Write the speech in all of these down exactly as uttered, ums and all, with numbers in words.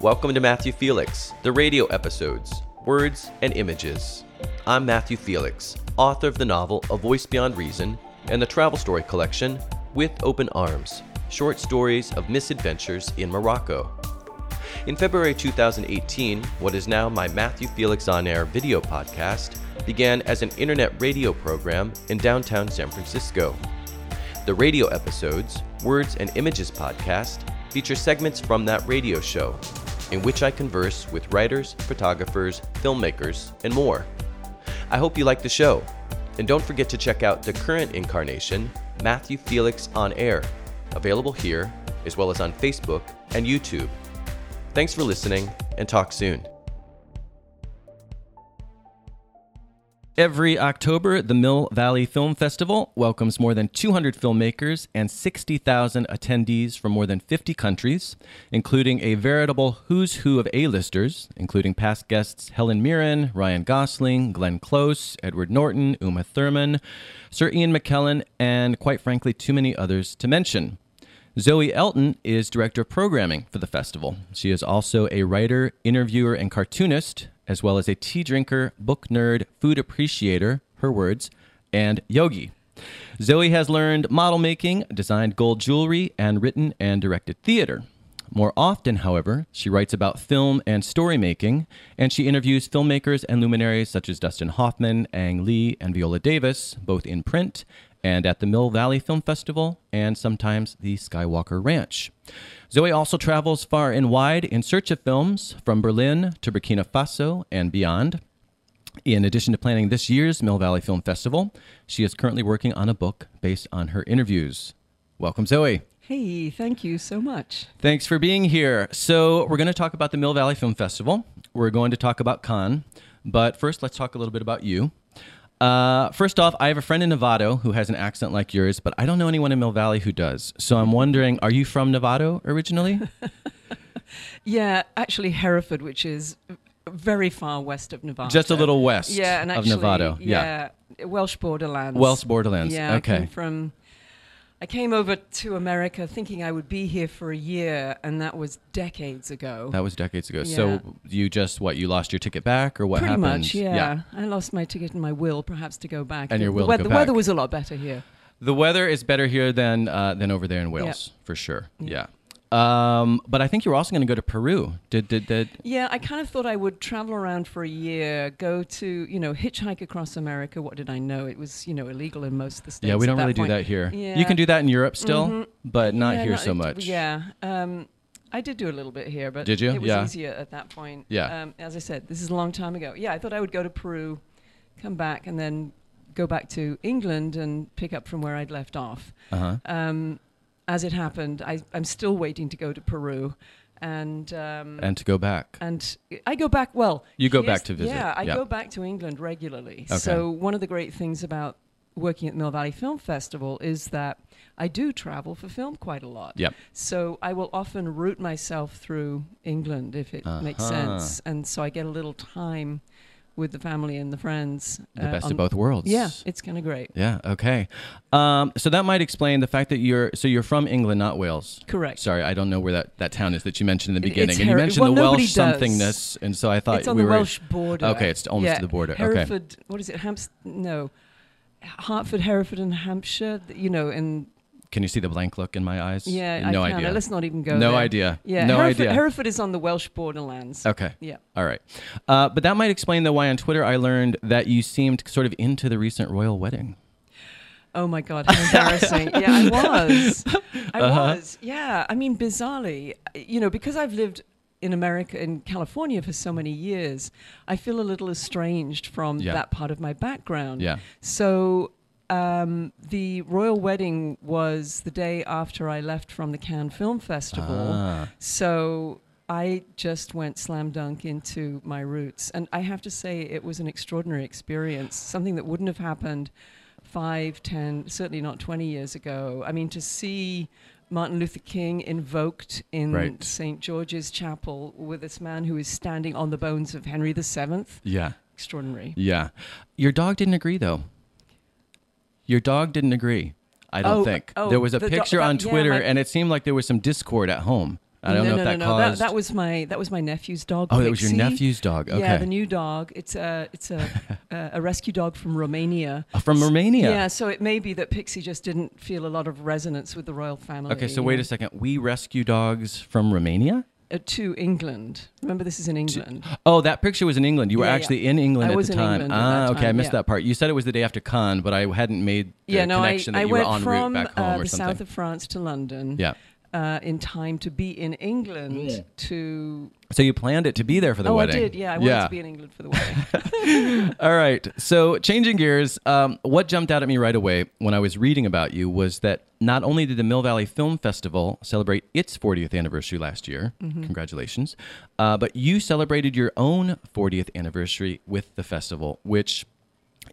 Welcome to Matthew Felix, the radio episodes, words and images. I'm Matthew Felix, author of the novel A Voice Beyond Reason and the travel story collection With Open Arms, short stories of misadventures in Morocco. In February two thousand eighteen, what is now my Matthew Felix On Air video podcast began as an internet radio program in downtown San Francisco. The radio episodes, Words and Images podcast, feature segments from that radio show, in which I converse with writers, photographers, filmmakers, and more. I hope you like the show, and don't forget to check out the current incarnation, Matthew Felix On Air, available here, as well as on Facebook and YouTube. Thanks for listening, and talk soon. Every October, the Mill Valley Film Festival welcomes more than two hundred filmmakers and sixty thousand attendees from more than fifty countries, including a veritable who's who of A-listers, including past guests Helen Mirren, Ryan Gosling, Glenn Close, Edward Norton, Uma Thurman, Sir Ian McKellen, and quite frankly, too many others to mention. Zoe Elton is director of programming for the festival. She is also a writer, interviewer, and cartoonist, as well as a tea drinker, book nerd, food appreciator, her words, and yogi. Zoe has learned model making, designed gold jewelry, and written and directed theater. More often, however, she writes about film and story making, and she interviews filmmakers and luminaries such as Dustin Hoffman, Ang Lee, and Viola Davis, both in print and at the Mill Valley Film Festival, and sometimes the Skywalker Ranch. Zoe also travels far and wide in search of films, from Berlin to Burkina Faso and beyond. In addition to planning this year's Mill Valley Film Festival, she is currently working on a book based on her interviews. Welcome, Zoe. Hey, thank you so much. Thanks for being here. So we're going to talk about the Mill Valley Film Festival. We're going to talk about Cannes. But first, let's talk a little bit about you. Uh, first off, I have a friend in Novato who has an accent like yours, but I don't know anyone in Mill Valley who does. So I'm wondering, are you from Novato originally? Yeah, actually Hereford, which is very far west of Novato. Just a little west yeah, and actually, of Novato. Yeah. yeah, Welsh borderlands. Welsh borderlands, yeah, okay. I came from, I came over to America thinking I would be here for a year, and that was decades ago. That was decades ago. Yeah. So you just, what, you lost your ticket back, or what Pretty happened? Pretty much, yeah. yeah. I lost my ticket and my will, perhaps, to go back. And, and your will the to go the back. The weather was a lot better here. The weather is better here than uh, than over there in Wales, yeah. for sure. Yeah. yeah. Um, but I think you were also going to go to Peru. Did, did, did Yeah, I kind of thought I would travel around for a year, go to, you know, hitchhike across America. What did I know? It was, you know, illegal in most of the states. Yeah, we don't really point. do that here. Yeah. You can do that in Europe still, mm-hmm. but not yeah, here not, so much. Yeah. Um, I did do a little bit here, but did you? it was yeah. easier at that point. Yeah. Um, as I said, this is a long time ago. Yeah, I thought I would go to Peru, come back, and then go back to England and pick up from where I'd left off. Uh-huh. Um, As it happened, I, I'm still waiting to go to Peru, and um, and to go back. And I go back. Well, you go back to visit. Yeah, I yeah. go back to England regularly. Okay. So one of the great things about working at the Mill Valley Film Festival is that I do travel for film quite a lot. Yep. So I will often route myself through England if it uh-huh. makes sense, and so I get a little time with the family and the friends. The uh, best of both worlds. Yeah, it's kind of great. Yeah, okay. Um, so that might explain the fact that you're, so you're from England, not Wales. Correct. Sorry, I don't know where that, that town is that you mentioned in the beginning. Her- and you mentioned well, the Welsh somethingness, and so I thought we were... It's on we the were, Welsh border. Okay, it's almost yeah, to the border. Hereford, okay. what is it, Hampstead, no, Hertford, Hereford and Hampshire, you know, in... Can you see the blank look in my eyes? Yeah, no I can. Idea. Let's not even go no there. Idea. Yeah. No Hereford, idea. Hereford is on the Welsh borderlands. Okay. Yeah. All right. Uh, but that might explain though why on Twitter I learned that you seemed sort of into the recent royal wedding. Oh my God, how embarrassing. Yeah, I was. I uh-huh. was. Yeah. I mean, bizarrely, you know, because I've lived in America, in California for so many years, I feel a little estranged from yeah. that part of my background. Yeah. So... Um, the royal wedding was the day after I left from the Cannes Film Festival. Ah. So I just went slam dunk into my roots. And I have to say it was an extraordinary experience, something that wouldn't have happened five, ten, certainly not twenty years ago. I mean, to see Martin Luther King invoked in right. Saint George's Chapel with this man who is standing on the bones of Henry the Seventh. Yeah. Extraordinary. Yeah. Your dog didn't agree, though. Your dog didn't agree, I don't oh, think. Oh, there was a picture do- that, on Twitter, yeah, my, and it seemed like there was some discord at home. I don't no, know no, if that no, caused. No, that, that was my that was my nephew's dog. Oh, Pixie. That was your nephew's dog. Okay. Yeah, the new dog. It's a it's a a rescue dog from Romania. Uh, from Romania. Yeah, so it may be that Pixie just didn't feel a lot of resonance with the royal family. Okay, so wait a second. We rescue dogs from Romania? Uh, to England. Remember, this is in England. To, oh, that picture was in England. You were yeah, actually yeah. in England I at was the time. In ah, at that time. Okay, I missed yeah. that part. You said it was the day after Cannes, but I hadn't made the yeah, no, connection I, that I you were en route back home uh, or something. I went from the south of France to London. Yeah. Uh, in time to be in England yeah. to... So you planned it to be there for the oh, wedding. Oh, I did, yeah. I wanted yeah. to be in England for the wedding. All right. So changing gears, um, what jumped out at me right away when I was reading about you was that not only did the Mill Valley Film Festival celebrate its fortieth anniversary last year, mm-hmm. congratulations, uh, but you celebrated your own fortieth anniversary with the festival, which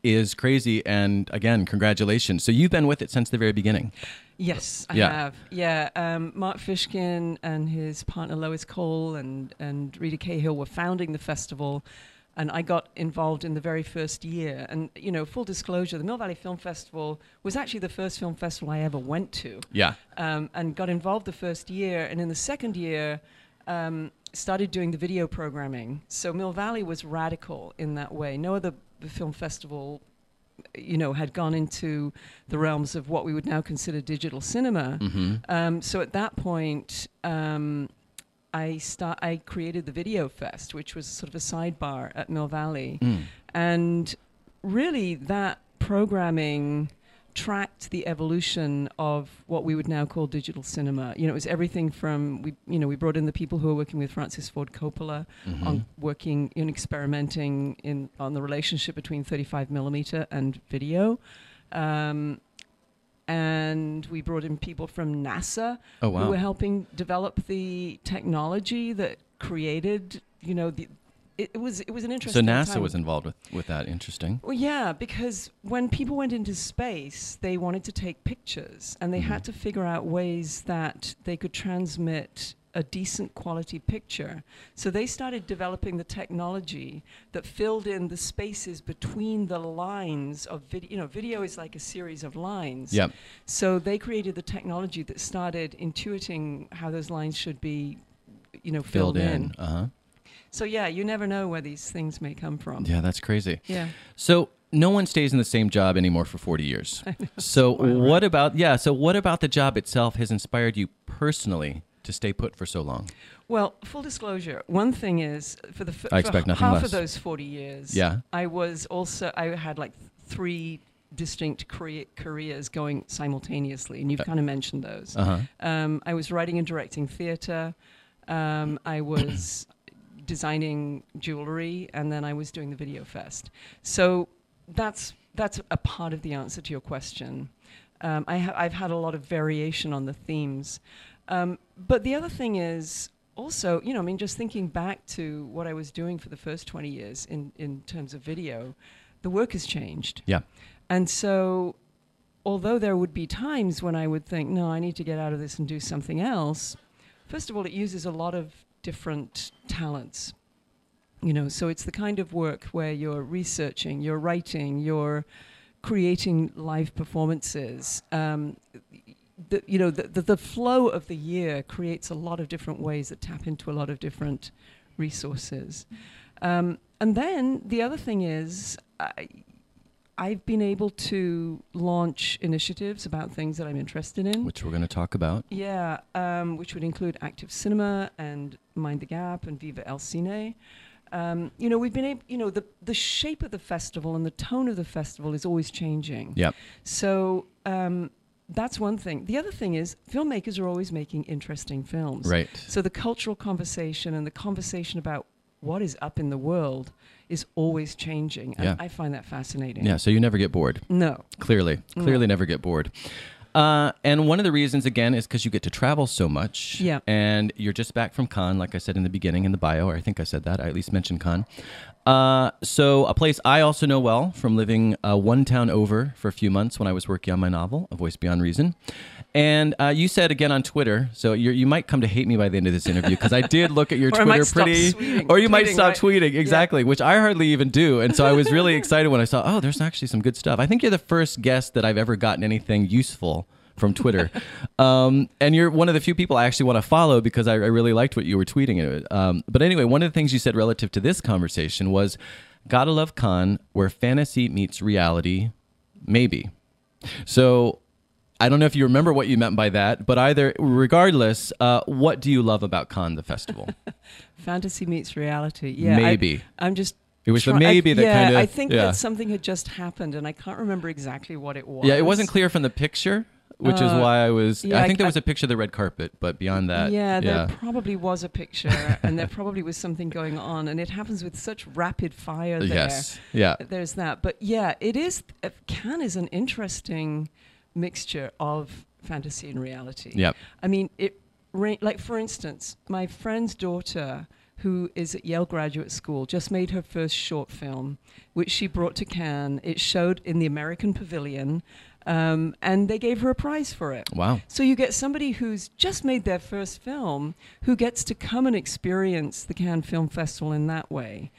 is crazy. And again, congratulations. So you've been with it since the very beginning. Yes, I yeah. have. Yeah, um, Mark Fishkin and his partner Lois Cole and, and Rita Cahill were founding the festival, and I got involved in the very first year. And, you know, full disclosure, the Mill Valley Film Festival was actually the first film festival I ever went to. Yeah. Um, and got involved the first year, and in the second year, um, started doing the video programming. So Mill Valley was radical in that way. No other film festival, you know, had gone into the realms of what we would now consider digital cinema. Mm-hmm. Um, so at that point, um, I start. I created the Video Fest, which was sort of a sidebar at Mill Valley, mm. and really that programming tracked the evolution of what we would now call digital cinema. You know, it was everything from, we, you know, we brought in the people who were working with Francis Ford Coppola mm-hmm. on working and experimenting in on the relationship between thirty-five millimeter and video. Um, and we brought in people from NASA oh, wow. who were helping develop the technology that created, you know, the It, it was it was an interesting time. So NASA was involved with, with that, interesting. Well, yeah, because when people went into space, they wanted to take pictures, and they mm-hmm. had to figure out ways that they could transmit a decent quality picture. So they started developing the technology that filled in the spaces between the lines of video. You know, video is like a series of lines. Yep. So they created the technology that started intuiting how those lines should be, you know, filled, filled in. in. Uh-huh. So, yeah, you never know where these things may come from. Yeah, that's crazy. Yeah. So no one stays in the same job anymore for forty years. So what about, yeah, so what about the job itself has inspired you personally to stay put for so long? Well, full disclosure, one thing is, for the f I expect nothing less. Half of those forty years, yeah. I was also, I had like three distinct careers going simultaneously, and you've uh, kind of mentioned those. Uh-huh. um, I was writing and directing theater. Um, I was... designing jewelry, and then I was doing the Video Fest. So that's that's a part of the answer to your question. Um, I ha I've had a lot of variation on the themes. Um, but the other thing is also, you know, I mean, just thinking back to what I was doing for the first twenty years in, in terms of video, the work has changed. Yeah. And so although there would be times when I would think, no, I need to get out of this and do something else, first of all, it uses a lot of different talents, you know, so it's the kind of work where you're researching, you're writing, you're creating live performances. Um, the, you know, the, the, the flow of the year creates a lot of different ways that tap into a lot of different resources. Um, and then the other thing is, I, I've been able to launch initiatives about things that I'm interested in. Which we're going to talk about. Yeah, um, which would include Active Cinema and Mind the Gap and Viva El Cine. Um, you know, we've been able, you know, the, the shape of the festival and the tone of the festival is always changing. Yep. So um, that's one thing. The other thing is filmmakers are always making interesting films. Right. So the cultural conversation and the conversation about what is up in the world is always changing. Yeah. I, I find that fascinating. Yeah, so you never get bored. No. Clearly. Clearly no. never get bored. Uh, and one of the reasons, again, is because you get to travel so much. Yeah. And you're just back from Cannes, like I said in the beginning, in the bio, or I think I said that. I at least mentioned Cannes. Uh, so a place I also know well from living uh, one town over for a few months when I was working on my novel, A Voice Beyond Reason. And uh, you said again on Twitter, so you're, you might come to hate me by the end of this interview because I did look at your Twitter pretty, tweeting, or you tweeting, might stop right? tweeting, exactly, yeah. which I hardly even do. And so I was really excited when I saw, oh, there's actually some good stuff. I think you're the first guest that I've ever gotten anything useful from Twitter. Um, and you're one of the few people I actually want to follow because I, I really liked what you were tweeting. Um, but anyway, one of the things you said relative to this conversation was, gotta love Cannes, where fantasy meets reality, maybe. So I don't know if you remember what you meant by that, but either, regardless, uh, what do you love about Cannes, the festival? Fantasy meets reality. Yeah, maybe. I, I'm just... It was the maybe I, that yeah, kind of... I think yeah. that something had just happened, and I can't remember exactly what it was. Yeah, it wasn't clear from the picture, which uh, is why I was... Yeah, I think I, there was a picture of the red carpet, but beyond that... Yeah, yeah. There probably was a picture, and there probably was something going on, and it happens with such rapid fire there. Yes, yeah. There's that. But yeah, it is... Uh, Cannes is an interesting mixture of fantasy and reality. Yeah. I mean, it... Like, for instance, my friend's daughter, who is at Yale Graduate School, just made her first short film, which she brought to Cannes. It showed in the American Pavilion, um, and they gave her a prize for it. Wow. So you get somebody who's just made their first film who gets to come and experience the Cannes Film Festival in that way.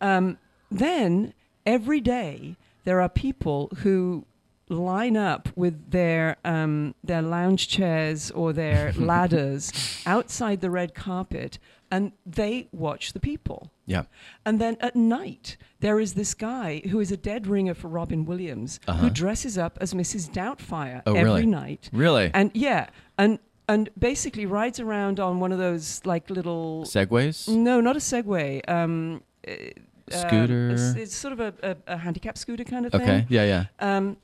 Um, then, every day, there are people who line up with their um, their lounge chairs or their ladders outside the red carpet, and they watch the people. Yeah. And then at night, there is this guy who is a dead ringer for Robin Williams, uh-huh. who dresses up as Missus Doubtfire oh, every really? night. Really? And yeah, and and basically rides around on one of those like little Segways. No, not a Segway. Um, scooter. Uh, it's, it's sort of a, a, a handicap scooter kind of okay. thing. Okay. Yeah, yeah. Um,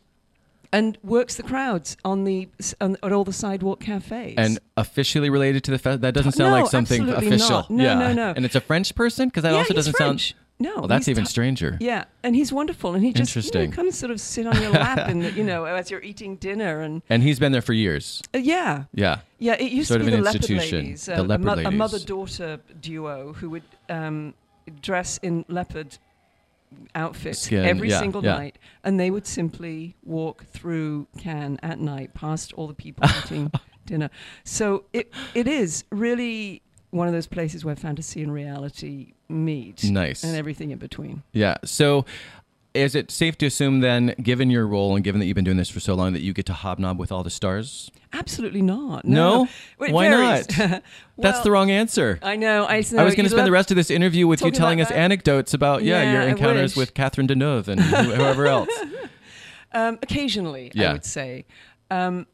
And works the crowds on the on, at all the sidewalk cafes. And officially related to the festival? That doesn't sound no, like something official. Not. No, yeah. no, no. And it's a French person? Because that yeah, also doesn't French. sound... No. Well, that's even stranger. Yeah. And he's wonderful. And he just you know, comes sort of sit on your lap and, you know, as you're eating dinner. And and he's been there for years. Uh, yeah. Yeah. Yeah. It used sort to be the leopard ladies, uh, the leopard a, ladies. A mother-daughter duo who would um, dress in leopard outfits Skin, every yeah, single yeah. night, and they would simply walk through Cannes at night past all the people eating dinner. So it it is really one of those places where fantasy and reality meet. Nice. And everything in between. Yeah. So is it safe to assume then, given your role and given that you've been doing this for so long, that you get to hobnob with all the stars? Absolutely not. No? no. no. Why varies. not? Well, that's the wrong answer. I know. I, know. I was going to spend the rest of this interview with you telling us that. anecdotes about yeah, yeah your encounters with Catherine Deneuve and whoever else. Um, occasionally, yeah. I would say. Um,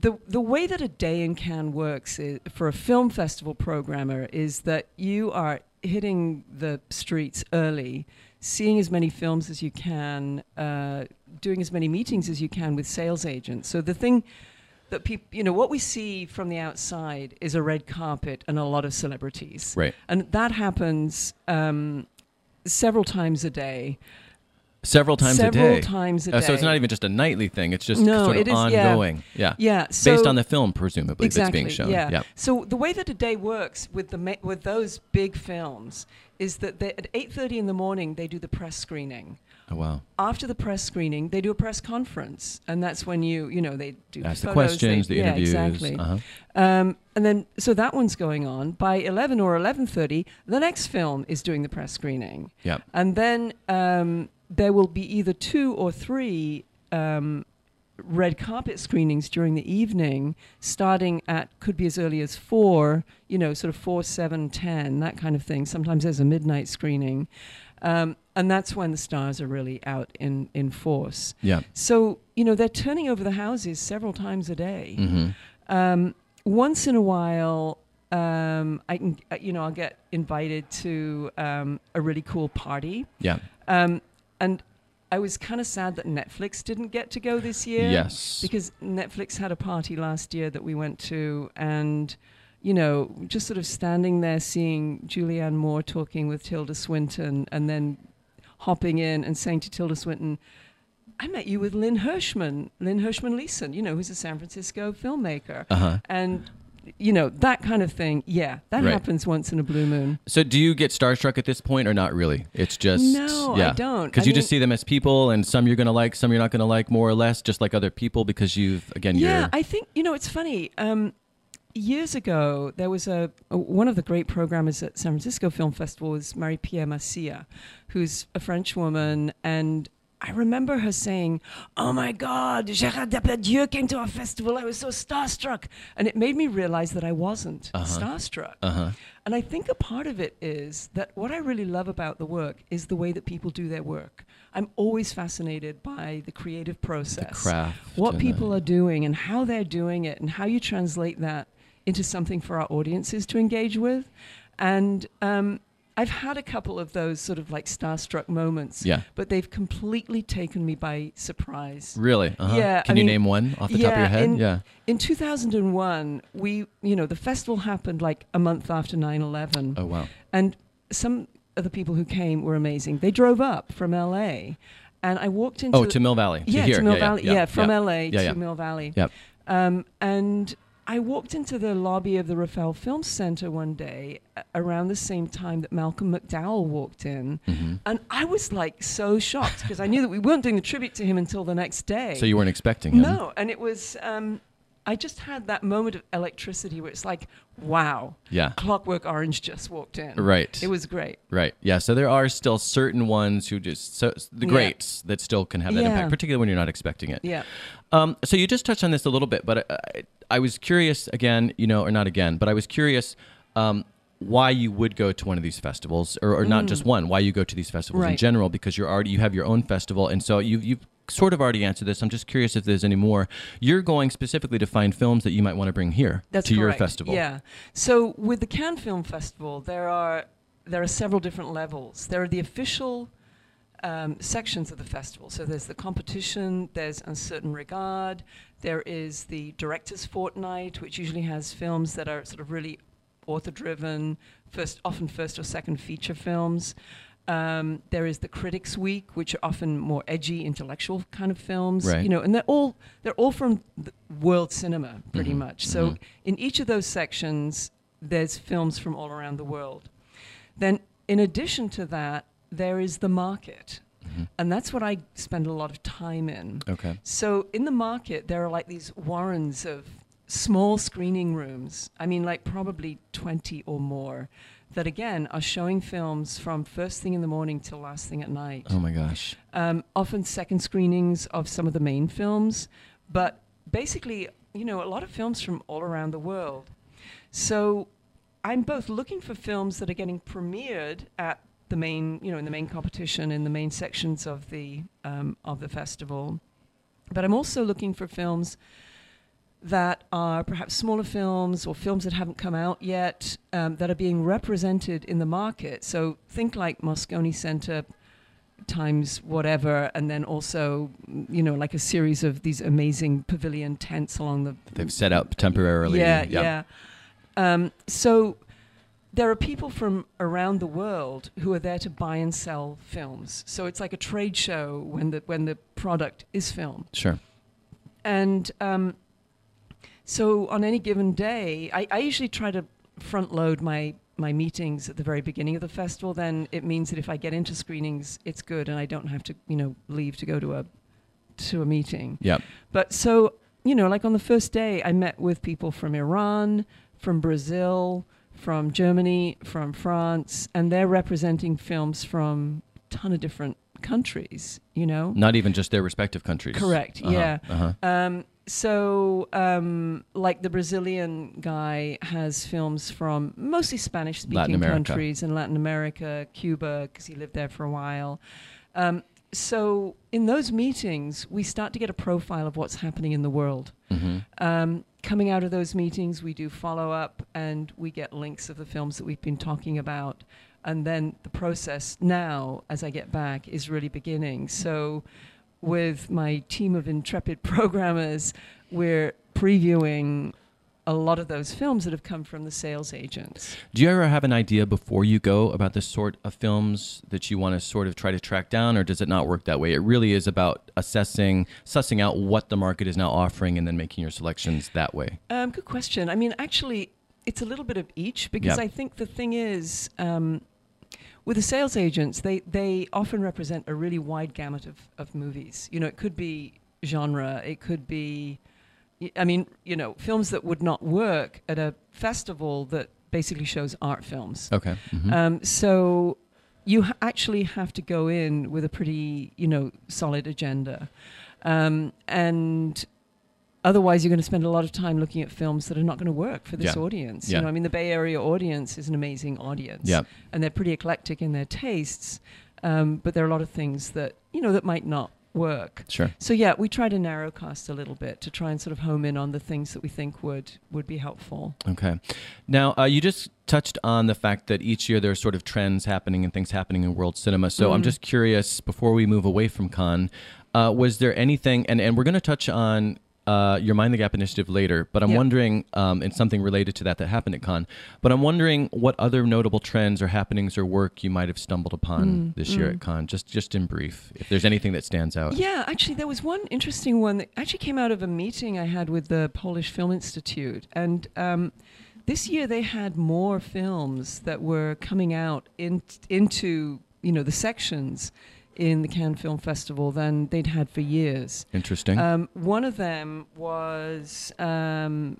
the The way that a day in Cannes works is, for a film festival programmer, is that you are hitting the streets early, seeing as many films as you can, uh, doing as many meetings as you can with sales agents. So the thing that people, you know, what we see from the outside is a red carpet and a lot of celebrities. Right. And that happens um, several times a day. Several times several a day? Several times a day. Uh, so it's not even just a nightly thing. It's just no, sort of it is, ongoing. Yeah. yeah. yeah so Based on the film, presumably, exactly, that's being shown. Yeah. yeah. So the way that a day works with the ma with those big films is that they, at eight thirty in the morning, they do the press screening. Oh, wow. After the press screening, they do a press conference. And that's when you, you know, they do Ask the photos, questions, they, the yeah, interviews. Exactly. Uh-huh. um, and then, so that one's going on. By eleven or eleven thirty, the next film is doing the press screening. Yeah. And then um, there will be either two or three um, red carpet screenings during the evening, starting at, could be as early as four, you know, sort of four, seven, ten, that kind of thing. Sometimes there's a midnight screening. Um, and that's when the stars are really out in, in force. Yeah. So, you know, they're turning over the houses several times a day. Mm-hmm. um, once in a while, um, I can, uh, you know, I'll get invited to um, a really cool party. Yeah. Um, and I was kind of sad that Netflix didn't get to go this year. Yes. Because Netflix had a party last year that we went to, and, you know, just sort of standing there seeing Julianne Moore talking with Tilda Swinton, and then hopping in and saying to Tilda Swinton, I met you with Lynn Hershman, Lynn Hershman Leeson, you know, who's a San Francisco filmmaker. Uh-huh. And, you know, that kind of thing. Yeah, that right. happens once in a blue moon. So do you get starstruck at this point or not really? It's just... No, yeah. I don't. Because you mean, just see them as people, and some you're going to like, some you're not going to like, more or less, just like other people, because you've, again, yeah, you're... Yeah, I think, you know, it's funny. Um, years ago, there was a, a... One of the great programmers at San Francisco Film Festival was Marie-Pierre Macia, who's a French woman, and I remember her saying, "Oh my God, Gérard Depardieu came to our festival. I was so starstruck." And it made me realize that I wasn't uh-huh. starstruck. Uh-huh. And I think a part of it is that what I really love about the work is the way that people do their work. I'm always fascinated by the creative process, the craft, what people that. are doing and how they're doing it and how you translate that into something for our audiences to engage with. And um, I've had a couple of those sort of like starstruck moments, yeah. but they've completely taken me by surprise. Really? Uh-huh. Yeah. Can I you mean, name one off the yeah, top of your head? In, yeah. In two thousand one, we, you know, the festival happened like a month after nine eleven. Oh, wow. And some of the people who came were amazing. They drove up from L A and I walked into... Oh, to Mill Valley. Yeah, to, here. to Mill yeah, Valley. Yeah, yeah, yeah from yeah. L A yeah, to yeah. Mill Valley. Yep. Um, and... I walked into the lobby of the Rafael Film Center one day uh, around the same time that Malcolm McDowell walked in. Mm-hmm. And I was like so shocked because I knew that we weren't doing the tribute to him until the next day. So you weren't expecting him? No. And it was, um, I just had that moment of electricity where it's like, wow, yeah. Clockwork Orange just walked in. Right. It was great. Right. Yeah. So there are still certain ones who just, so, the greats yeah. that still can have that yeah. impact, particularly when you're not expecting it. Yeah. Um, so you just touched on this a little bit, but I, I, I was curious again, you know, or not again, but I was curious um, why you would go to one of these festivals, or, or mm. not just one, why you go to these festivals right. in general, because you're already, you have your own festival. And so you've, you've sort of already answered this. I'm just curious if there's any more. You're going specifically to find films that you might want to bring here That's to correct. your festival. Yeah. So with the Cannes Film Festival, there are, there are several different levels. There are the official Um, sections of the festival. So there's the competition, there's Uncertain Regard, there is the Director's Fortnight, which usually has films that are sort of really author-driven, first, often first or second feature films. Um, there is the Critics Week, which are often more edgy, intellectual kind of films. Right. You know, and they're all they're all from the world cinema, pretty mm-hmm. much. So mm-hmm. in each of those sections, there's films from all around the world. Then, in addition to that, there is the market, mm-hmm. and that's what I spend a lot of time in. Okay. So in the market, there are like these warrens of small screening rooms, I mean like probably twenty or more, that again are showing films from first thing in the morning till last thing at night. Oh my gosh. Um, often second screenings of some of the main films, but basically, you know, a lot of films from all around the world. So I'm both looking for films that are getting premiered at the main, you know, in the main competition, in the main sections of the um, of the festival, but I'm also looking for films that are perhaps smaller films or films that haven't come out yet um, that are being represented in the market. So think like Moscone Center times whatever, and then also, you know, like a series of these amazing pavilion tents along the they've set up temporarily. Yeah, yeah. yeah. Um, so. There are people from around the world who are there to buy and sell films. So it's like a trade show when the when the product is filmed. Sure. And um, so on any given day, I, I usually try to front load my, my meetings at the very beginning of the festival. Then it means that if I get into screenings, it's good, and I don't have to, you know, leave to go to a to a meeting. Yeah. But so, you know, like on the first day, I met with people from Iran, from Brazil, from Germany, from France, and they're representing films from a ton of different countries, you know? Not even just their respective countries. Correct, uh-huh, yeah. Uh-huh. Um, so, um, like the Brazilian guy has films from mostly Spanish-speaking countries in Latin America, Cuba, because he lived there for a while. Um, so, in those meetings, we start to get a profile of what's happening in the world. Mm-hmm. Um, coming out of those meetings, we do follow-up, and we get links of the films that we've been talking about. And then the process now, as I get back, is really beginning. So with my team of intrepid programmers, we're previewing a lot of those films that have come from the sales agents. Do you ever have an idea before you go about the sort of films that you want to sort of try to track down, or does it not work that way? It really is about assessing, sussing out what the market is now offering and then making your selections that way. Um, good question. I mean, actually, it's a little bit of each, because yep. I think the thing is, um, with the sales agents, they, they often represent a really wide gamut of, of movies. You know, it could be genre, it could be... I mean, you know, films that would not work at a festival that basically shows art films. Okay. Mm-hmm. Um, so you actually have to go in with a pretty, you know, solid agenda. Um, and otherwise, you're going to spend a lot of time looking at films that are not going to work for this yeah. audience. Yeah. You know, I mean, the Bay Area audience is an amazing audience. Yeah. And they're pretty eclectic in their tastes. Um, but there are a lot of things that, you know, that might not work. Sure. So, yeah, we try to narrow cast a little bit to try and sort of home in on the things that we think would, would be helpful. Okay. Now, uh, you just touched on the fact that each year there are sort of trends happening and things happening in world cinema. So mm. I'm just curious, before we move away from Cannes, uh, was there anything, and, and we're going to touch on uh, your Mind the Gap initiative later, but I'm yep. wondering, um, and something related to that that happened at Cannes, but I'm wondering what other notable trends or happenings or work you might have stumbled upon mm. this mm. year at Cannes, just, just in brief, if there's anything that stands out. Yeah, actually, there was one interesting one that actually came out of a meeting I had with the Polish Film Institute, and um, this year they had more films that were coming out in, into, you know, the sections in the Cannes Film Festival than they'd had for years. Interesting. Um, one of them was um,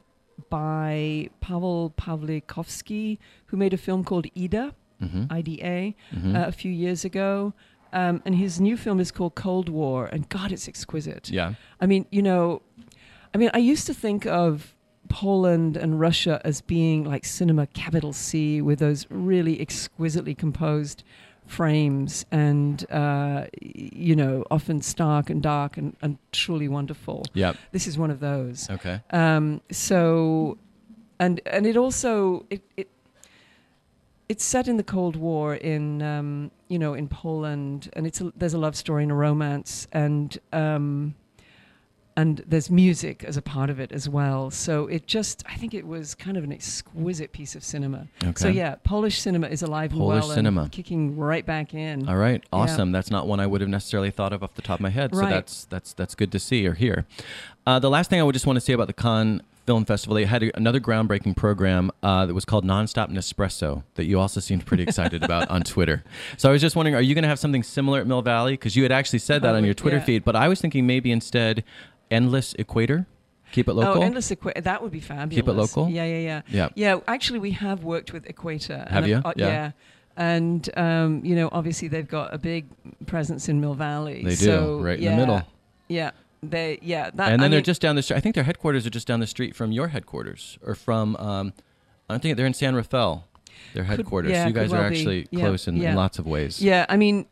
by Pavel Pawlikowski, who made a film called Ida, mm-hmm. I D A, mm-hmm. uh, a few years ago. Um, and his new film is called Cold War, and God, it's exquisite. Yeah. I mean, you know, I mean, I used to think of Poland and Russia as being like cinema capital C, with those really exquisitely composed frames and, uh, you know, often stark and dark and, and truly wonderful. Yeah. This is one of those. Okay. Um, so, and and it also, it, it it's set in the Cold War in, um, you know, in Poland, and it's a, there's a love story and a romance, and um, and there's music as a part of it as well. So it just, I think it was kind of an exquisite piece of cinema. Okay. So yeah, Polish cinema is alive and well and kicking right back in. All right, awesome. Yeah. That's not one I would have necessarily thought of off the top of my head. Right. So that's that's that's good to see or hear. Uh, the last thing I would just want to say about the Cannes Film Festival, they had a, another groundbreaking program uh, that was called Nonstop Nespresso that you also seemed pretty excited about on Twitter. So I was just wondering, are you going to have something similar at Mill Valley? Because you had actually said that oh, on your Twitter yeah. feed, but I was thinking maybe instead Endless Equator? Keep it local? Oh, Endless Equator. That would be fabulous. Keep it local? Yeah, yeah, yeah. Yeah, yeah actually, we have worked with Equator. Have you? Uh, yeah. yeah. And, um, you know, obviously they've got a big presence in Mill Valley. They do, so, right yeah, in the middle. Yeah. They, yeah. That, and then I they're mean, just down the street. I think their headquarters are just down the street from your headquarters or from, um, I think they're in San Rafael, their headquarters. Could, yeah, so you guys well are actually be. close yeah, in, yeah. in lots of ways. Yeah, I mean,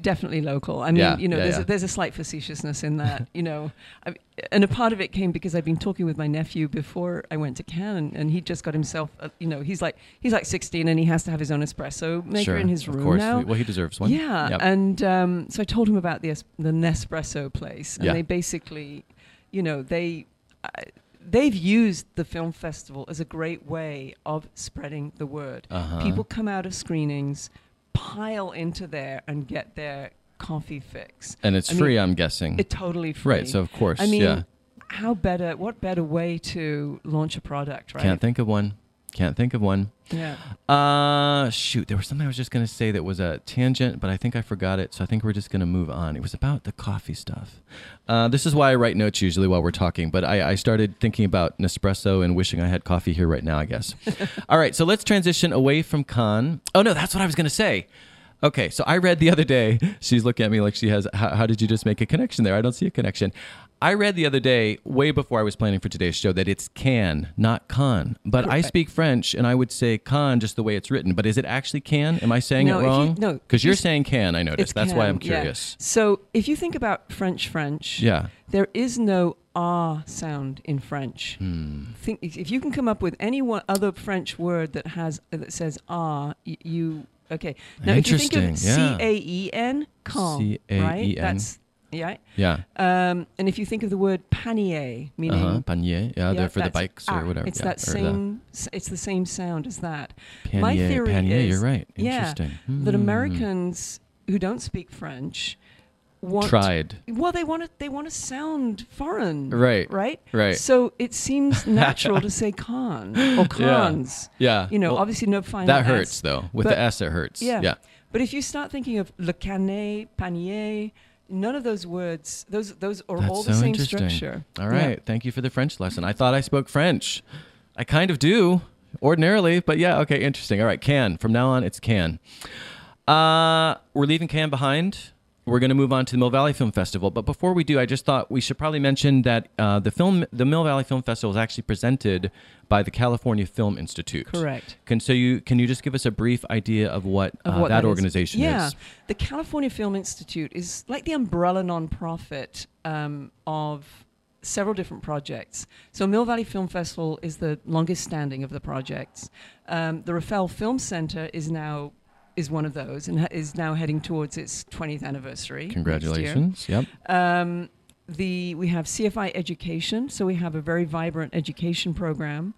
definitely local. I mean, yeah, you know, yeah, there's, yeah. A, there's a slight facetiousness in that, you know. I, and a part of it came because I've been talking with my nephew before I went to Cannes, and he just got himself, a, you know, he's like he's like sixteen and he has to have his own espresso maker sure, in his room of course. now. Well, he deserves one. Yeah, yep. and um, so I told him about the, es the Nespresso place, and yeah. they basically, you know, they... I, They've used the film festival as a great way of spreading the word. Uh-huh. People come out of screenings, pile into there and get their coffee fix. And it's I free, mean, I'm guessing. It's totally free. Right, so of course, I mean, yeah. how better, what better way to launch a product, right? Can't think of one. Can't think of one. Yeah. Uh, shoot, there was something I was just going to say that was a tangent, but I think I forgot it, so I think we're just going to move on. It was about the coffee stuff. Uh, this is why I write notes usually while we're talking, but I, I started thinking about Nespresso and wishing I had coffee here right now, I guess. All right, so let's transition away from Cannes. Oh, no, that's what I was going to say. Okay, so I read the other day, she's looking at me like she has, how, how did you just make a connection there? I don't see a connection. I read the other day, way before I was planning for today's show, that it's Cannes, not Cannes. But right. I speak French, and I would say Cannes just the way it's written. But is it actually Cannes? Am I saying no, it wrong? You, no, because you're saying Cannes, I noticed. That's can, why I'm curious. Yeah. So if you think about French French, yeah. there is no R sound in French. Hmm. Think, if you can come up with any one other French word that has uh, that says R, you... Okay. Now, interesting. If you think of C A E N, Cannes, C A E N. Right? That's... Yeah. Yeah. Um, and if you think of the word panier, meaning uh-huh, panier, yeah, yeah, they're for the bikes ah, or whatever. It's yeah, that same. The, it's the same sound as that. Panier, My theory panier, is, you're right. Interesting. Yeah, mm. that Americans who don't speak French want tried. Well, they want to. They want to sound foreign. Right. Right. Right. So it seems natural to say Cannes or Cannes. Yeah. yeah. You know, well, obviously no final. That hurts S, though. With but, the S, it hurts. Yeah. yeah. But if you start thinking of le canet, panier. None of those words, those those are That's all the so same structure. All right. Yeah. Thank you for the French lesson. I thought I spoke French. I kind of do, ordinarily, but yeah, okay, interesting. All right, Cannes. From now on, it's Cannes. Uh, we're leaving Cannes behind. We're going to move on to the Mill Valley Film Festival. But before we do, I just thought we should probably mention that uh, the film, the Mill Valley Film Festival is actually presented by the California Film Institute. Correct. Can, so you, can you just give us a brief idea of what, of uh, what that, that organization is? Yeah. Is? The California Film Institute is like the umbrella nonprofit um, of several different projects. So Mill Valley Film Festival is the longest standing of the projects. Um, the Rafael Film Center is now... is one of those and is now heading towards its twentieth anniversary. Congratulations. Yep. Um, the we have C F I Education, so we have a very vibrant education program,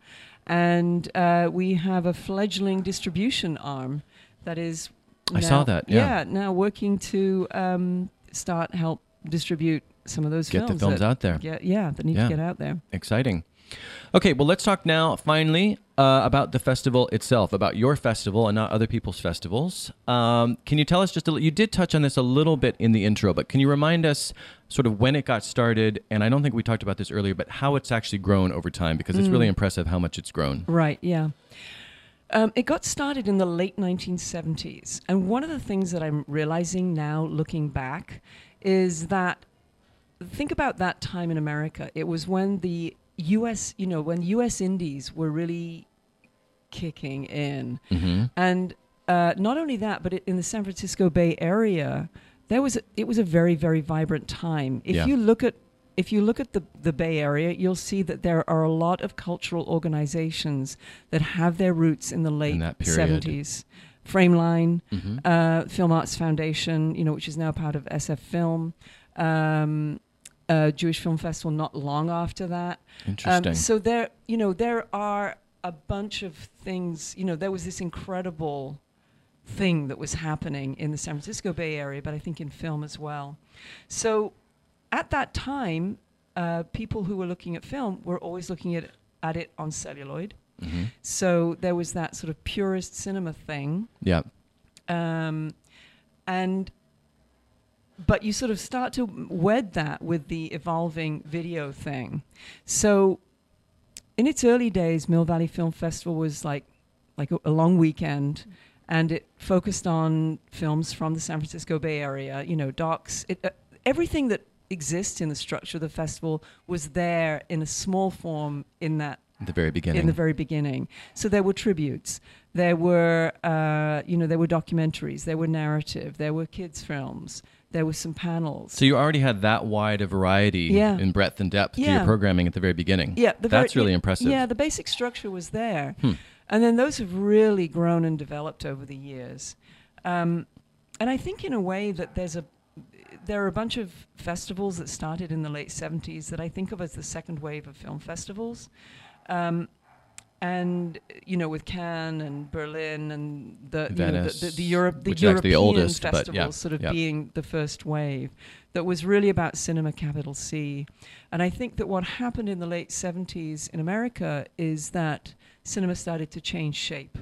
and uh, we have a fledgling distribution arm that is now, I saw that. Yeah. yeah now working to um, start help distribute some of those get films. Get the films out there. Get, yeah, that need yeah. to get out there. Exciting. Okay, well, let's talk now, finally, uh, about the festival itself, about your festival and not other people's festivals. Um, can you tell us just a little, you did touch on this a little bit in the intro, but can you remind us sort of when it got started? And I don't think we talked about this earlier, but how it's actually grown over time, because it's mm. really impressive how much it's grown. Right, yeah. Um, it got started in the late nineteen seventies. And one of the things that I'm realizing now, looking back, is that, think about that time in America. It was when the U S, you know, when U S indies were really kicking in. Mm-hmm. And uh, not only that, but it, in the San Francisco Bay Area, there was a, it was a very, very vibrant time. If yeah. you look at if you look at the, the Bay Area, you'll see that there are a lot of cultural organizations that have their roots in the late seventies. Frameline, mm-hmm. uh, Film Arts Foundation, you know, which is now part of S F Film. Um, Uh, Jewish Film Festival not long after that. Interesting. Um, so there, you know, there are a bunch of things, you know, there was this incredible thing that was happening in the San Francisco Bay Area, but I think in film as well. So at that time, uh, people who were looking at film were always looking at, at it on celluloid. Mm-hmm. So there was that sort of purist cinema thing. Yeah. Um, and... But you sort of start to wed that with the evolving video thing. So in its early days, Mill Valley Film Festival was like like a, a long weekend, and it focused on films from the San Francisco Bay Area, you know, docs. It, uh, everything that exists in the structure of the festival was there in a small form in that. The very beginning. In the very beginning. So there were tributes. There were, uh, you know, there were documentaries. There were narrative. There were kids' films. There were some panels. So you already had that wide a variety yeah. in breadth and depth yeah. to your programming at the very beginning. Yeah. The That's very, really yeah, impressive. Yeah, the basic structure was there. Hmm. And then those have really grown and developed over the years. Um, and I think in a way that there's a, there are a bunch of festivals that started in the late seventies that I think of as the second wave of film festivals. Um, and you know, with Cannes and Berlin and the Venice, you know, the, the, the Europe, the European the oldest, festivals, yeah, sort of yeah. being the first wave, that was really about cinema, capital C. And I think that what happened in the late seventies in America is that cinema started to change shape.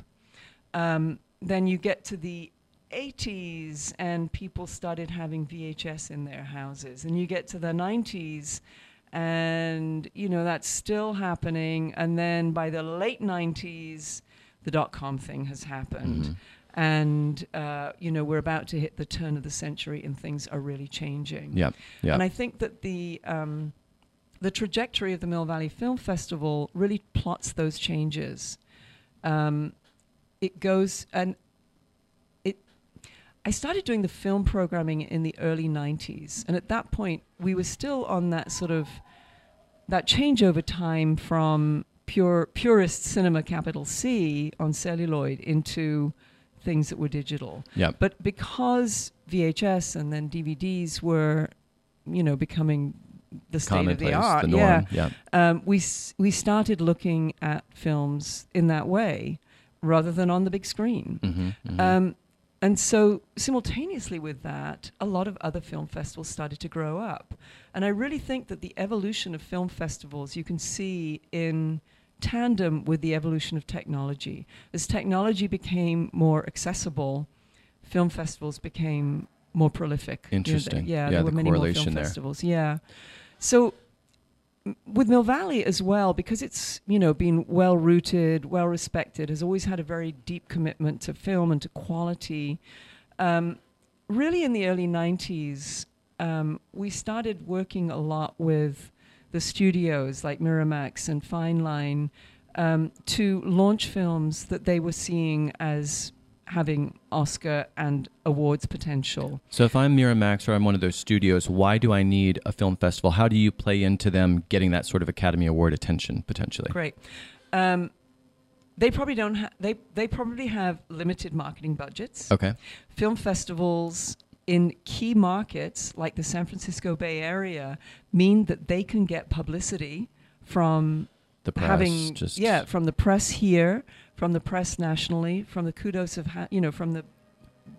Um, then you get to the eighties, and people started having V H S in their houses, and you get to the nineties. And, you know, that's still happening. And then by the late nineties, the dot-com thing has happened. Mm-hmm. And, uh, you know, we're about to hit the turn of the century and things are really changing. Yeah, yeah. And I think that the, um, the trajectory of the Mill Valley Film Festival really plots those changes. Um, it goes... and. I started doing the film programming in the early nineties, and at that point we were still on that sort of that changeover time from pure purist cinema, capital C, on celluloid into things that were digital. Yep. But because V H S and then D V Ds were, you know, becoming the state of the art, the norm, yeah, yeah. Um, we s we started looking at films in that way rather than on the big screen. Mm-hmm, mm-hmm. Um, And so simultaneously with that, a lot of other film festivals started to grow up. And I really think that the evolution of film festivals you can see in tandem with the evolution of technology. As technology became more accessible, film festivals became more prolific. Interesting. You know, yeah, yeah, there the were many more film there. festivals. Yeah. So m with Mill Valley as well, because it's, you know, been well-rooted, well-respected, has always had a very deep commitment to film and to quality. Um, really in the early nineties, um, we started working a lot with the studios like Miramax and Fine Line um, to launch films that they were seeing as having Oscar and awards potential. So if I'm Miramax or I'm one of those studios, why do I need a film festival? How do you play into them getting that sort of Academy Award attention potentially? Great. Um, they probably don't. Ha they they probably have limited marketing budgets. Okay. Film festivals in key markets like the San Francisco Bay Area mean that they can get publicity from the press, having just yeah from the press here, from the press nationally, from the kudos of, ha you know, from the,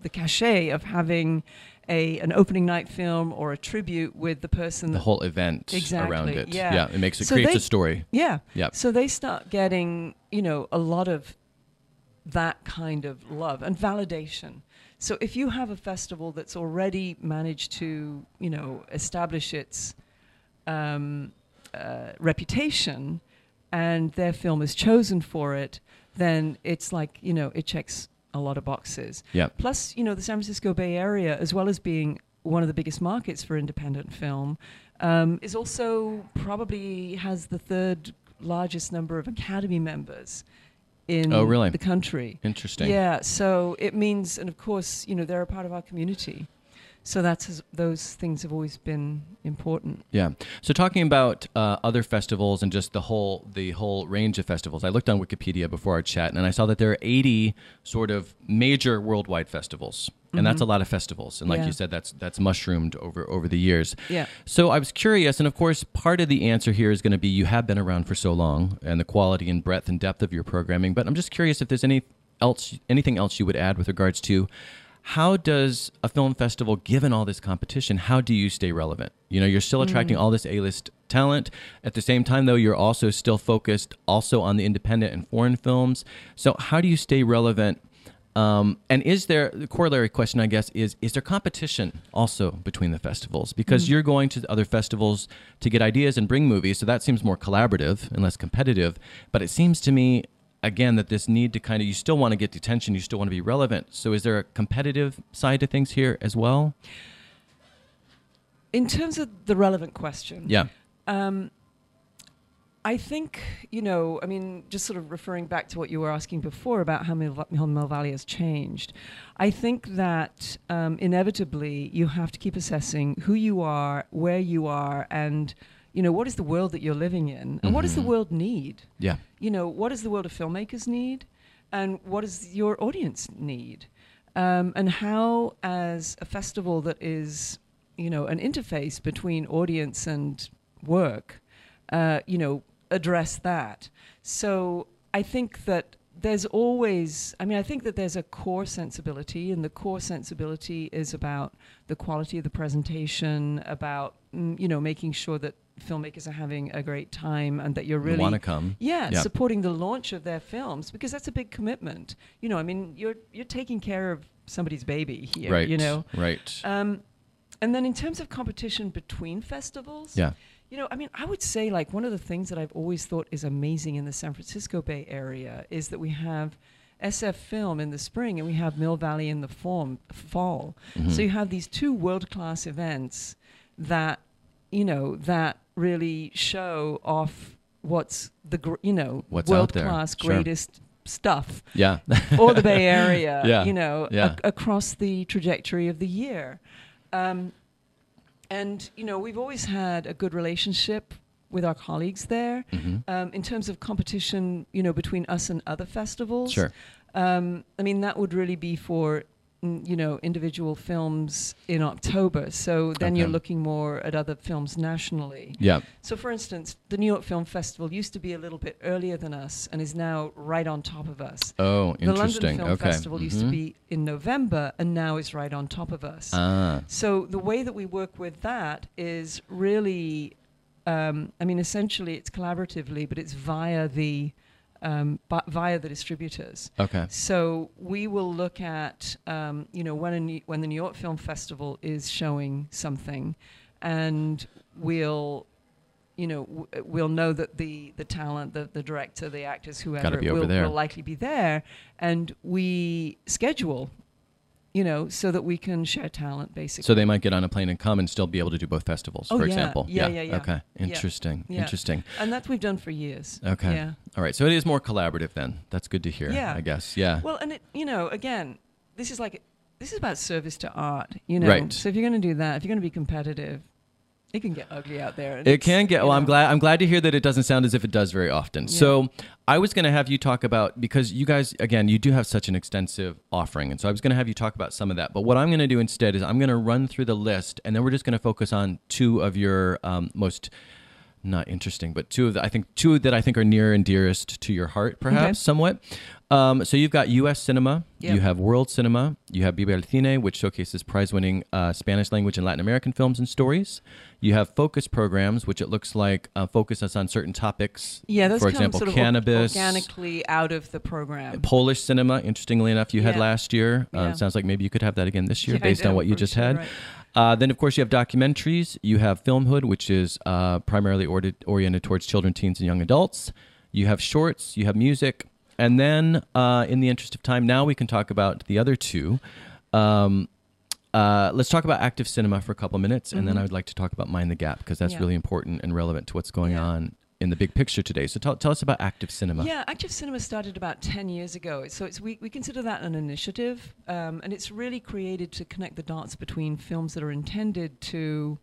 the cachet of having a, an opening night film or a tribute with the person. The whole event exactly, around it. Yeah. yeah. It makes, it so creates they, a story. Yeah. Yep. So they start getting, you know, a lot of that kind of love and validation. So if you have a festival that's already managed to, you know, establish its um, uh, reputation and their film is chosen for it, then it's like, you know, it checks a lot of boxes. Yep. Plus, you know, the San Francisco Bay Area, as well as being one of the biggest markets for independent film, um, is also probably has the third largest number of Academy members in oh, really? the country. Interesting. Yeah, so it means, and of course, you know, they're a part of our community. So that's, those things have always been important. Yeah. So talking about uh, other festivals and just the whole the whole range of festivals, I looked on Wikipedia before our chat, and I saw that there are eighty sort of major worldwide festivals, and mm-hmm. that's a lot of festivals. And like yeah. you said, that's that's mushroomed over over the years. Yeah. So I was curious, and of course, part of the answer here is going to be you have been around for so long, and the quality and breadth and depth of your programming. But I'm just curious if there's any else anything else you would add with regards to. How does a film festival, given all this competition, how do you stay relevant? You know, you're still attracting mm. all this A-list talent. At the same time, though, you're also still focused also on the independent and foreign films. So how do you stay relevant? Um, and is there, the corollary question, I guess, is, is there competition also between the festivals? Because mm. you're going to other festivals to get ideas and bring movies, so that seems more collaborative and less competitive. But it seems to me, again, that this need to kind of, you still want to get attention, you still want to be relevant. So is there a competitive side to things here as well? In terms of the relevant question, yeah, um, I think, you know, I mean, just sort of referring back to what you were asking before about how Mill, how Mill Valley has changed, I think that um, inevitably you have to keep assessing who you are, where you are, and you know, what is the world that you're living in? And mm-hmm. what does the world need? Yeah. You know, what does the world of filmmakers need? And what does your audience need? Um, and how, as a festival that is, you know, an interface between audience and work, uh, you know, address that. So I think that there's always, I mean, I think that there's a core sensibility, and the core sensibility is about the quality of the presentation, about, mm, you know, making sure that filmmakers are having a great time and that you're really want to come yeah yep. supporting the launch of their films, because that's a big commitment. You know, I mean, you're you're taking care of somebody's baby here, right, you know, right um and then in terms of competition between festivals, yeah you know, I mean, I would say, like, one of the things that I've always thought is amazing in the San Francisco Bay Area is that we have S F Film in the spring and we have Mill Valley in the form, fall. Mm-hmm. So you have these two world-class events that, you know, that really show off what's the, gr you know, what's world class greatest sure. stuff. Yeah. Or the Bay Area, yeah. you know, yeah. ac across the trajectory of the year. Um, and, you know, we've always had a good relationship with our colleagues there. Mm-hmm. Um, in terms of competition, you know, between us and other festivals. Sure. Um, I mean, that would really be for, you know, individual films in October. So then okay. you're looking more at other films nationally. Yeah. So for instance, the New York Film Festival used to be a little bit earlier than us and is now right on top of us. Oh, the interesting. The London Film okay. Festival mm-hmm. used to be in November and now is right on top of us. Ah. So the way that we work with that is really, um, I mean, essentially it's collaboratively, but it's via the Um, but via the distributors. Okay. So we will look at, um, you know, when a New when the New York Film Festival is showing something, and we'll, you know, w we'll know that the the talent, the the director, the actors, whoever, will, will likely be there, and we schedule, you know, so that we can share talent, basically. So they might get on a plane and come and still be able to do both festivals, oh, for yeah. example. Yeah, yeah, yeah, yeah. Okay, interesting, yeah. interesting. And that we've done for years. Okay, yeah. All right, so it is more collaborative then. That's good to hear, yeah. I guess, yeah. Well, and, it, you know, again, this is like, this is about service to art, you know. Right. So if you're going to do that, if you're going to be competitive, it can get ugly out there. It can get. Well, I'm glad. I'm glad to hear that it doesn't sound as if it does very often. Yeah. So, I was going to have you talk about, because you guys, again, you do have such an extensive offering, and so I was going to have you talk about some of that. But what I'm going to do instead is I'm going to run through the list, and then we're just going to focus on two of your um, most, not interesting, but two of the, I think two that I think are near and dearest to your heart, perhaps okay. somewhat. Um, so you've got U S cinema, yep. you have world cinema, you have Viva el Cine, which showcases prize-winning uh, Spanish language and Latin American films and stories. You have focus programs, which it looks like uh, focus us on certain topics. Yeah, those for example, sort of cannabis, organically out of the program. Polish cinema, interestingly enough, you yeah. had last year. Uh, yeah. Sounds like maybe you could have that again this year, yeah, based on what you just sure, had. Right. Uh, then, of course, you have documentaries. You have Filmhood, which is uh, primarily or oriented towards children, teens, and young adults. You have shorts. You have music. And then, uh, in the interest of time, now we can talk about the other two. Um, uh, let's talk about Active Cinema for a couple minutes, mm-hmm. and then I would like to talk about Mind the Gap, because that's yeah. really important and relevant to what's going yeah. on in the big picture today. So tell, tell us about Active Cinema. Yeah, Active Cinema started about ten years ago. So it's, we, we consider that an initiative, um, and it's really created to connect the dots between films that are intended to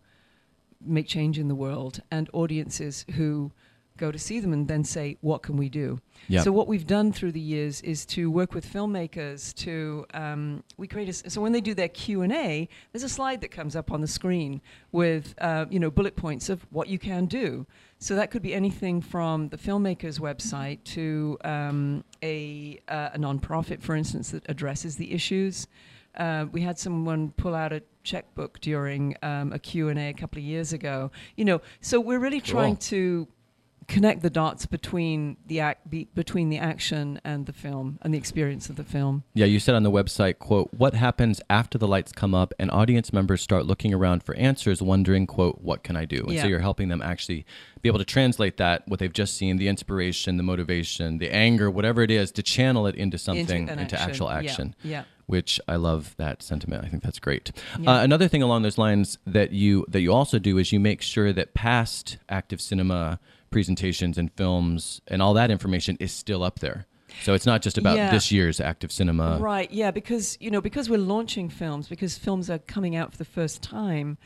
make change in the world and audiences who go to see them and then say, what can we do? Yep. So what we've done through the years is to work with filmmakers to, um, we create a, so when they do their Q and A, there's a slide that comes up on the screen with, uh, you know, bullet points of what you can do. So that could be anything from the filmmaker's website to um, a, uh, a nonprofit, for instance, that addresses the issues. Uh, we had someone pull out a checkbook during um, a Q and A a couple of years ago. You know, so we're really cool. trying to connect the dots between the act be, between the action and the film and the experience of the film. Yeah, you said on the website, quote, what happens after the lights come up and audience members start looking around for answers, wondering, quote, what can I do? And yeah. so you're helping them actually be able to translate that, what they've just seen, the inspiration, the motivation, the anger, whatever it is, to channel it into something, into, into action. actual action. Yeah. yeah. Which I love that sentiment. I think that's great. Yeah. Uh, another thing along those lines that you that you also do is you make sure that past Active Cinema presentations and films and all that information is still up there. So it's not just about yeah. this year's Active Cinema. Right, yeah, because, you know, because we're launching films, because films are coming out for the first time,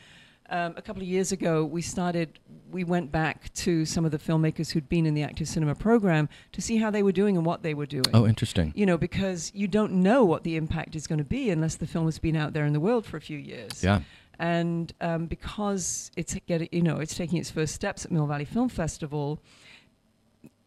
um, a couple of years ago we started, we went back to some of the filmmakers who'd been in the Active Cinema program to see how they were doing and what they were doing. Oh, interesting. You know, because you don't know what the impact is going to be unless the film has been out there in the world for a few years. Yeah. And um, because it's getting, you know, it's taking its first steps at Mill Valley Film Festival,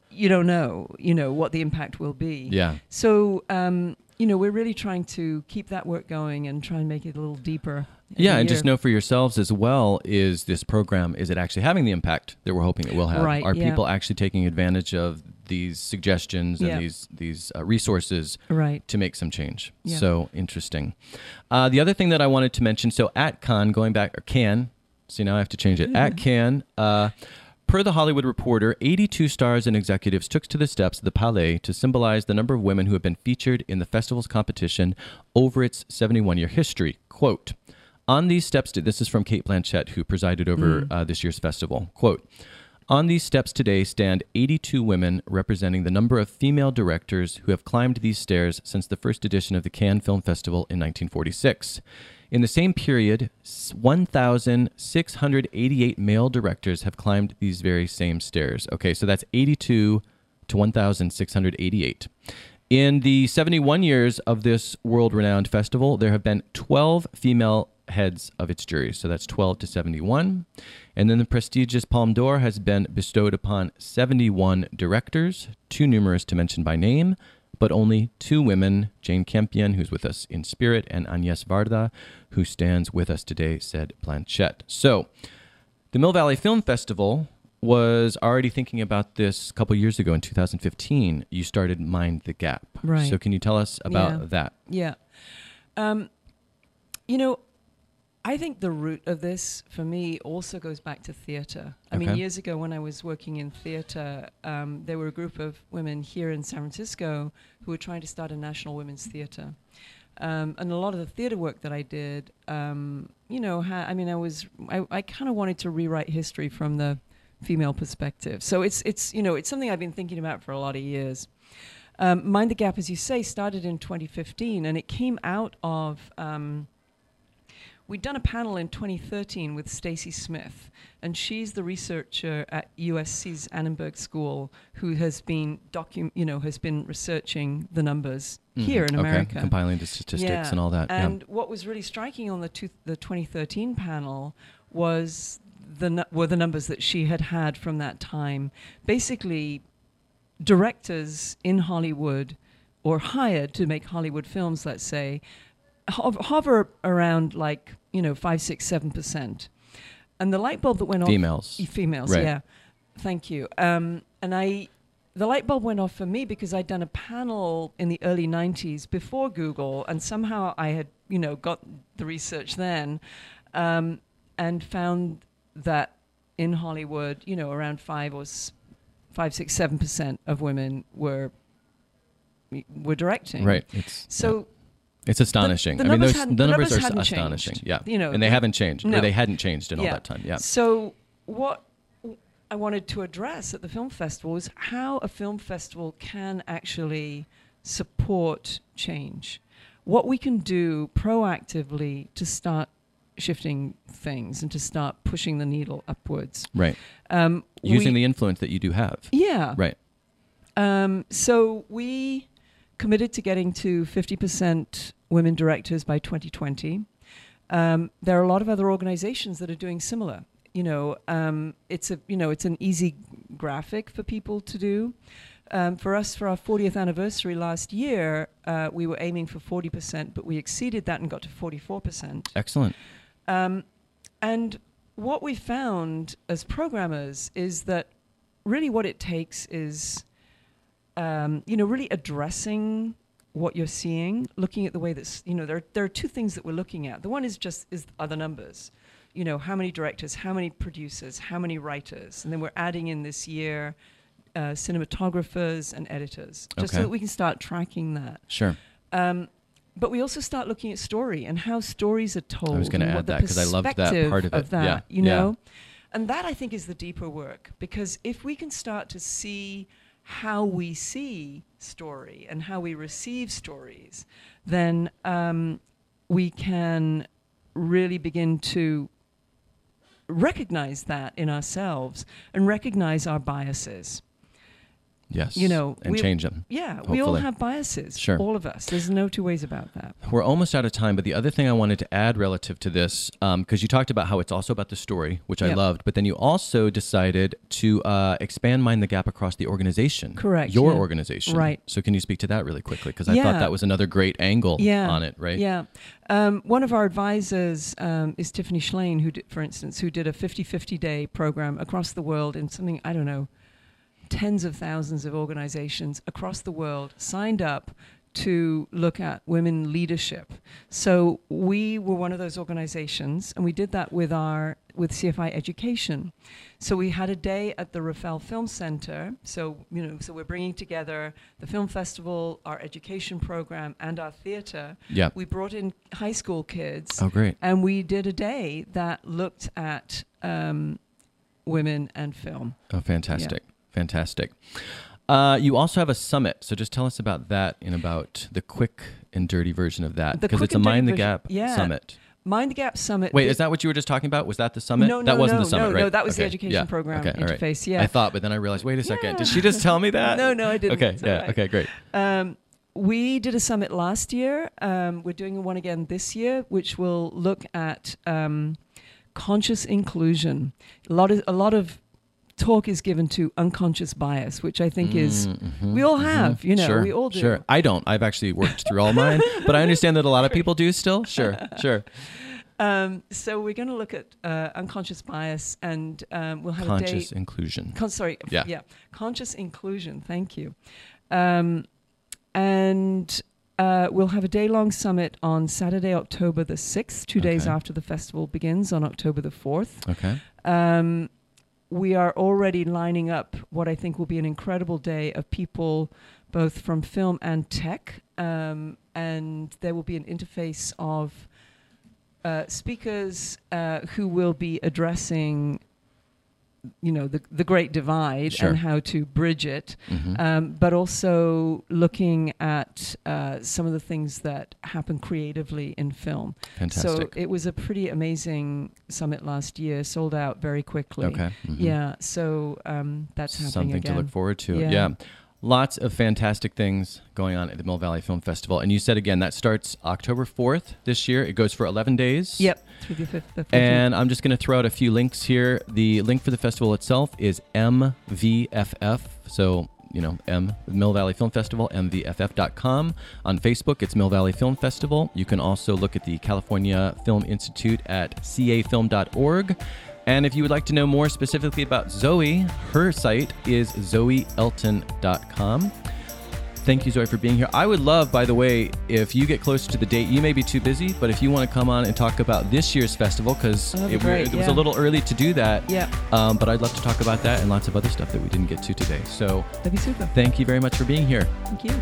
you don't know, you know, what the impact will be. Yeah. So, um, you know, we're really trying to keep that work going and try and make it a little deeper. Yeah, and just know for yourselves as well, is this program, is it actually having the impact that we're hoping it will have? Right, Are yeah. people actually taking advantage of these suggestions and yeah. these these uh, resources right. to make some change? Yeah. So interesting. Uh, the other thing that I wanted to mention, so at Cannes, going back, or Cannes, see now I have to change it, yeah. at Cannes, uh, per the Hollywood Reporter, eighty-two stars and executives took to the steps of the Palais to symbolize the number of women who have been featured in the festival's competition over its seventy-one year history. Quote, on these steps, to, this is from Cate Blanchett, who presided over mm. uh, this year's festival. Quote, on these steps today stand eighty-two women, representing the number of female directors who have climbed these stairs since the first edition of the Cannes Film Festival in nineteen forty-six. In the same period, one thousand six hundred eighty-eight male directors have climbed these very same stairs. Okay, so that's eighty-two to one thousand six hundred eighty-eight. In the seventy-one years of this world-renowned festival, there have been twelve female heads of its jury. So that's twelve to seventy-one. And then the prestigious Palme d'Or has been bestowed upon seventy-one directors, too numerous to mention by name, but only two women, Jane Campion, who's with us in spirit, and Agnes Varda, who stands with us today, said Blanchett. So the Mill Valley Film Festival was already thinking about this a couple years ago. In two thousand fifteen, you started Mind the Gap. Right. So can you tell us about yeah. that? Yeah. Um, you know, I think the root of this, for me, also goes back to theater. I okay. mean, years ago when I was working in theater, um, there were a group of women here in San Francisco who were trying to start a national women's theater. Um, and a lot of the theater work that I did, um, you know, ha- I mean, I was, I, I kind of wanted to rewrite history from the female perspective. So it's, it's, you know, it's something I've been thinking about for a lot of years. Um, Mind the Gap, as you say, started in twenty fifteen, and it came out of, um, we'd done a panel in twenty thirteen with Stacy Smith, and she's the researcher at U S C's Annenberg School who has been docu- you know, has been researching the numbers mm-hmm. here in okay. America, compiling the statistics yeah. and all that. And yeah. what was really striking on the two th- the twenty thirteen panel was the nu- were the numbers that she had had from that time. Basically, directors in Hollywood, or hired to make Hollywood films, let's say, hover around like, you know, five, six, seven percent. And the light bulb that went females. off... Females. Females, right. yeah. Thank you. Um, and I, the light bulb went off for me because I'd done a panel in the early nineties before Google, and somehow I had, you know, got the research then, um, and found that in Hollywood, you know, around five or s- five, six, seven percent of women were were directing. Right. It's, so. Yeah. It's astonishing. The, the I mean, those, the numbers, numbers are astonishing. Changed, yeah, you know, and they haven't changed, no. or they hadn't changed in yeah. all that time. Yeah. So what w- I wanted to address at the film festival is how a film festival can actually support change, what we can do proactively to start shifting things and to start pushing the needle upwards. Right. Um, Using we, the influence that you do have. Yeah. Right. Um, so we. committed to getting to fifty percent women directors by twenty twenty. Um, there are a lot of other organizations that are doing similar. You know, um, it's a you know it's an easy graphic for people to do. Um, for us, for our fortieth anniversary last year, uh, we were aiming for forty percent, but we exceeded that and got to forty-four percent. Excellent. Um, and what we found as programmers is that really what it takes is Um, you know, really addressing what you're seeing, looking at the way that's, you know, there, there are two things that we're looking at. The one is just, is are the numbers. You know, how many directors, how many producers, how many writers? And then we're adding in this year uh, cinematographers and editors, just okay. so that we can start tracking that. Sure. Um, but we also start looking at story and how stories are told. I was going to add that because I loved that part of it. Of that, yeah. You know? Yeah. And that, I think, is the deeper work, because if we can start to see how we see story and how we receive stories, then um, we can really begin to recognize that in ourselves and recognize our biases. Yes, you know, and we, change them. Yeah, hopefully. We all have biases, sure. all of us. There's no two ways about that. We're almost out of time, but the other thing I wanted to add relative to this, because um, you talked about how it's also about the story, which yep. I loved, but then you also decided to uh, expand Mind the Gap across the organization. Correct. Your yeah. organization. Right. So can you speak to that really quickly? Because I yeah. thought that was another great angle yeah. on it, right? Yeah. Um, one of our advisors um, is Tiffany Schlein, who, did, for instance, who did a fifty-fifty day program across the world in something, I don't know, tens of thousands of organizations across the world signed up to look at women leadership. So we were one of those organizations, and we did that with our with C F I Education. So we had a day at the Rafael Film Center. So you know, so we're bringing together the film festival, our education program, and our theater. Yeah. We brought in high school kids. Oh, great! And we did a day that looked at um, women and film. Oh, fantastic! Yeah. Fantastic. Uh, you also have a summit, so just tell us about that and about the quick and dirty version of that, because it's a Mind the Gap yeah. summit. Mind the Gap summit. Wait, is that what you were just talking about? Was that the summit? No, no, that wasn't no, the summit, no, right? No, that was okay. the education yeah. program okay, interface. Right. Yeah, I thought, but then I realized. Wait a second, yeah. did she just tell me that? no, no, I didn't. Okay, it's yeah, right. okay, great. Um, we did a summit last year. Um, we're doing one again this year, which will look at um, conscious inclusion. A lot of a lot of. Talk is given to unconscious bias, which I think mm, is mm-hmm, we all mm-hmm. have, you know, sure, we all do. Sure, I don't. I've actually worked through all mine, but I understand that a lot of people do still. Sure, sure. Um, so we're going to look at uh, unconscious bias, and um, we'll have conscious a conscious inclusion. Con- sorry, yeah. yeah, conscious inclusion. Thank you. Um, and uh, we'll have a day-long summit on Saturday, October the sixth, two okay. days after the festival begins on October the fourth. Okay. Um, We are already lining up what I think will be an incredible day of people both from film and tech, um, and there will be an interface of uh, speakers uh, who will be addressing, you know, the, the great divide, sure, and how to bridge it, mm-hmm. um, but also looking at uh, some of the things that happen creatively in film. Fantastic. So it was a pretty amazing summit last year, sold out very quickly. Okay. Mm-hmm. Yeah, so um, that's happening Something again. to look forward to. Yeah. yeah. Lots of fantastic things going on at the Mill Valley Film Festival. And you said, again, that starts October fourth this year. It goes for eleven days. Yep. through the fifth, the fifteenth. And I'm just going to throw out a few links here. The link for the festival itself is M V F F. So, you know, M Mill Valley Film Festival, M V F F dot com. On Facebook, it's Mill Valley Film Festival. You can also look at the California Film Institute at C A film dot org. And if you would like to know more specifically about Zoe, her site is zoe elton dot com. Thank you, Zoe, for being here. I would love, by the way, if you get closer to the date, you may be too busy, but if you want to come on and talk about this year's festival, because it, great, it yeah. was a little early to do that, yeah. um, but I'd love to talk about that and lots of other stuff that we didn't get to today. So that'd be super. Thank you very much for being here. Thank you.